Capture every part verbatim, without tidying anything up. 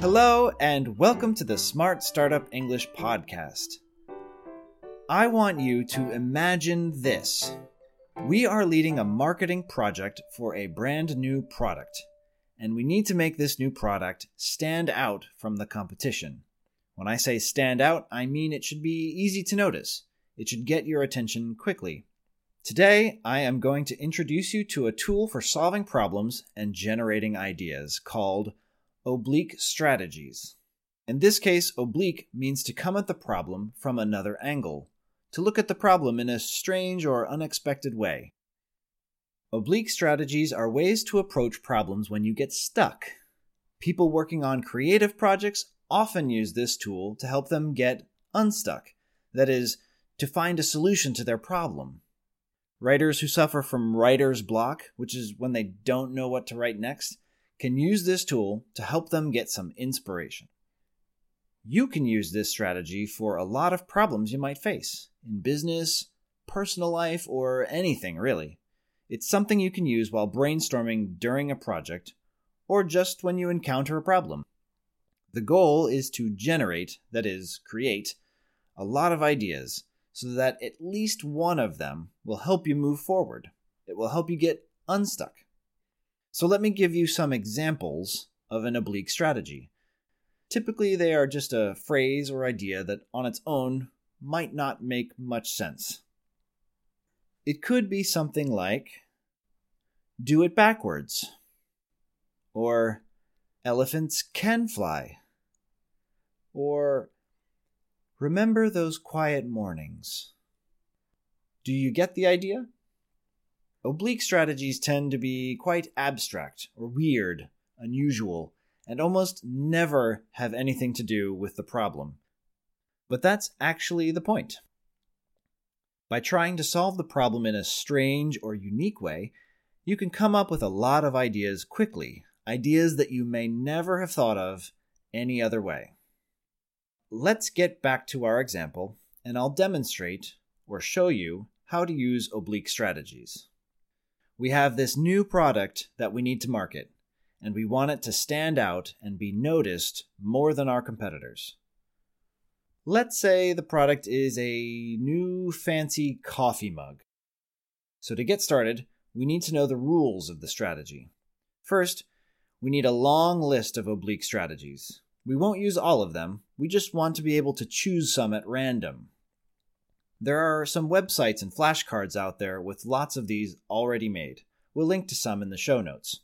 Hello, and welcome to the Smart Startup English Podcast. I want you to imagine this. We are leading a marketing project for a brand new product, and we need to make this new product stand out from the competition. When I say stand out, I mean it should be easy to notice. It should get your attention quickly. Today, I am going to introduce you to a tool for solving problems and generating ideas called Oblique Strategies. In this case, oblique means to come at the problem from another angle, to look at the problem in a strange or unexpected way. Oblique strategies are ways to approach problems when you get stuck. People working on creative projects often use this tool to help them get unstuck, that is, to find a solution to their problem. Writers who suffer from writer's block, which is when they don't know what to write next, can use this tool to help them get some inspiration. You can use this strategy for a lot of problems you might face, in business, personal life, or anything really. It's something you can use while brainstorming during a project, or just when you encounter a problem. The goal is to generate, that is, create, a lot of ideas so that at least one of them will help you move forward. It will help you get unstuck. So let me give you some examples of an oblique strategy. Typically, they are just a phrase or idea that on its own might not make much sense. It could be something like, do it backwards, or elephants can fly, or remember those quiet mornings. Do you get the idea? Oblique strategies tend to be quite abstract or weird, unusual, and almost never have anything to do with the problem. But that's actually the point. By trying to solve the problem in a strange or unique way, you can come up with a lot of ideas quickly, ideas that you may never have thought of any other way. Let's get back to our example, and I'll demonstrate or show you how to use oblique strategies. We have this new product that we need to market, and we want it to stand out and be noticed more than our competitors. Let's say the product is a new fancy coffee mug. So to get started, we need to know the rules of the strategy. First, we need a long list of oblique strategies. We won't use all of them. We just want to be able to choose some at random. There are some websites and flashcards out there with lots of these already made. We'll link to some in the show notes.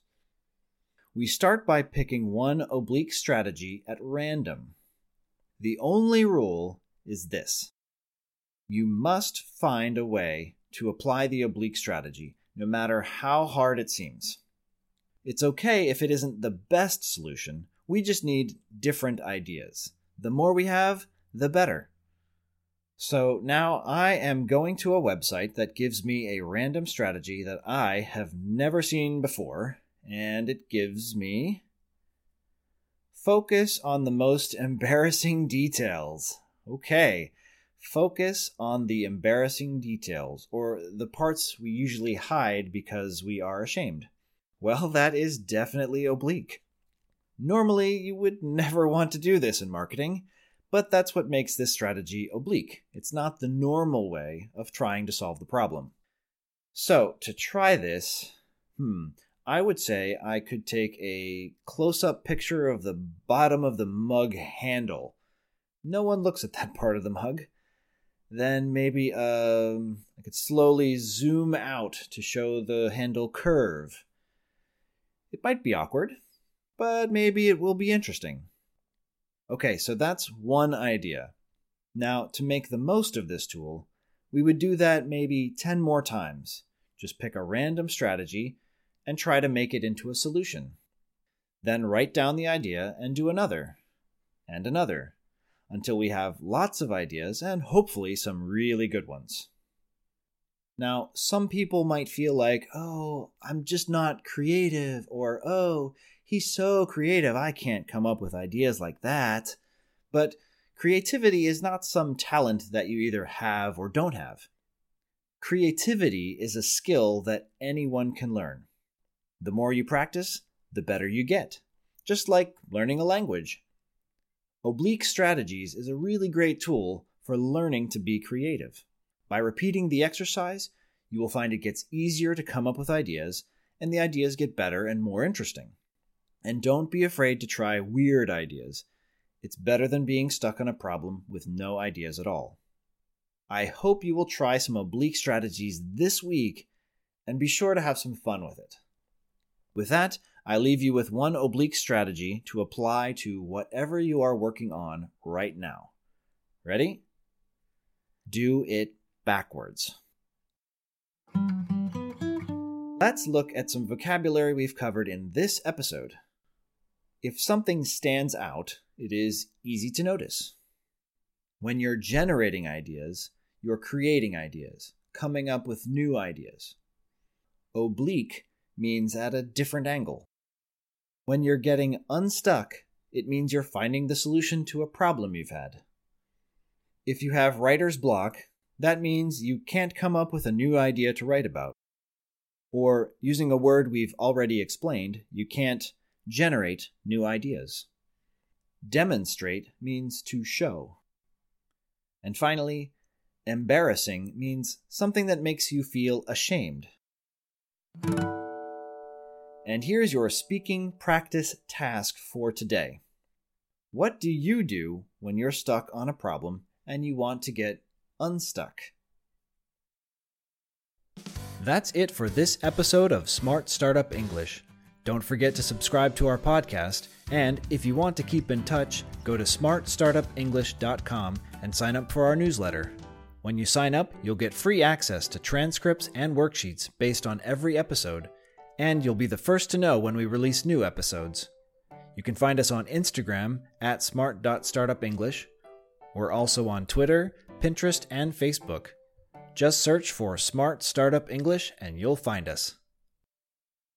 We start by picking one oblique strategy at random. The only rule is this. You must find a way to apply the oblique strategy, no matter how hard it seems. It's okay if it isn't the best solution. We just need different ideas. The more we have, the better. So now I am going to a website that gives me a random strategy that I have never seen before, and it gives me focus on the most embarrassing details. Okay, focus on the embarrassing details, or the parts we usually hide because we are ashamed. Well, that is definitely oblique. Normally, you would never want to do this in marketing, but that's what makes this strategy oblique. It's not the normal way of trying to solve the problem. So to try this, hmm, I would say I could take a close-up picture of the bottom of the mug handle. No one looks at that part of the mug. Then maybe um, I could slowly zoom out to show the handle curve. It might be awkward, but maybe it will be interesting. Okay, so that's one idea. Now, to make the most of this tool, we would do that maybe ten more times. Just pick a random strategy and try to make it into a solution. Then write down the idea and do another, and another, until we have lots of ideas and hopefully some really good ones. Now, some people might feel like, oh, I'm just not creative, or oh, he's so creative, I can't come up with ideas like that. But creativity is not some talent that you either have or don't have. Creativity is a skill that anyone can learn. The more you practice, the better you get. Just like learning a language. Oblique Strategies is a really great tool for learning to be creative. By repeating the exercise, you will find it gets easier to come up with ideas, and the ideas get better and more interesting. And don't be afraid to try weird ideas. It's better than being stuck on a problem with no ideas at all. I hope you will try some Oblique Strategies this week, and be sure to have some fun with it. With that, I leave you with one oblique strategy to apply to whatever you are working on right now. Ready? Do it backwards. Let's look at some vocabulary we've covered in this episode. If something stands out, it is easy to notice. When you're generating ideas, you're creating ideas, coming up with new ideas. Oblique means at a different angle. When you're getting unstuck, it means you're finding the solution to a problem you've had. If you have writer's block, that means you can't come up with a new idea to write about. Or, using a word we've already explained, you can't generate new ideas. Demonstrate means to show. And finally, embarrassing means something that makes you feel ashamed. And here's your speaking practice task for today. What do you do when you're stuck on a problem and you want to get unstuck? That's it for this episode of Smart Startup English. Don't forget to subscribe to our podcast, and if you want to keep in touch, go to smart startup english dot com and sign up for our newsletter. When you sign up, you'll get free access to transcripts and worksheets based on every episode, and you'll be the first to know when we release new episodes. You can find us on Instagram at smart dot startup english. We're also on Twitter, Pinterest, and Facebook. Just search for Smart Startup English and you'll find us.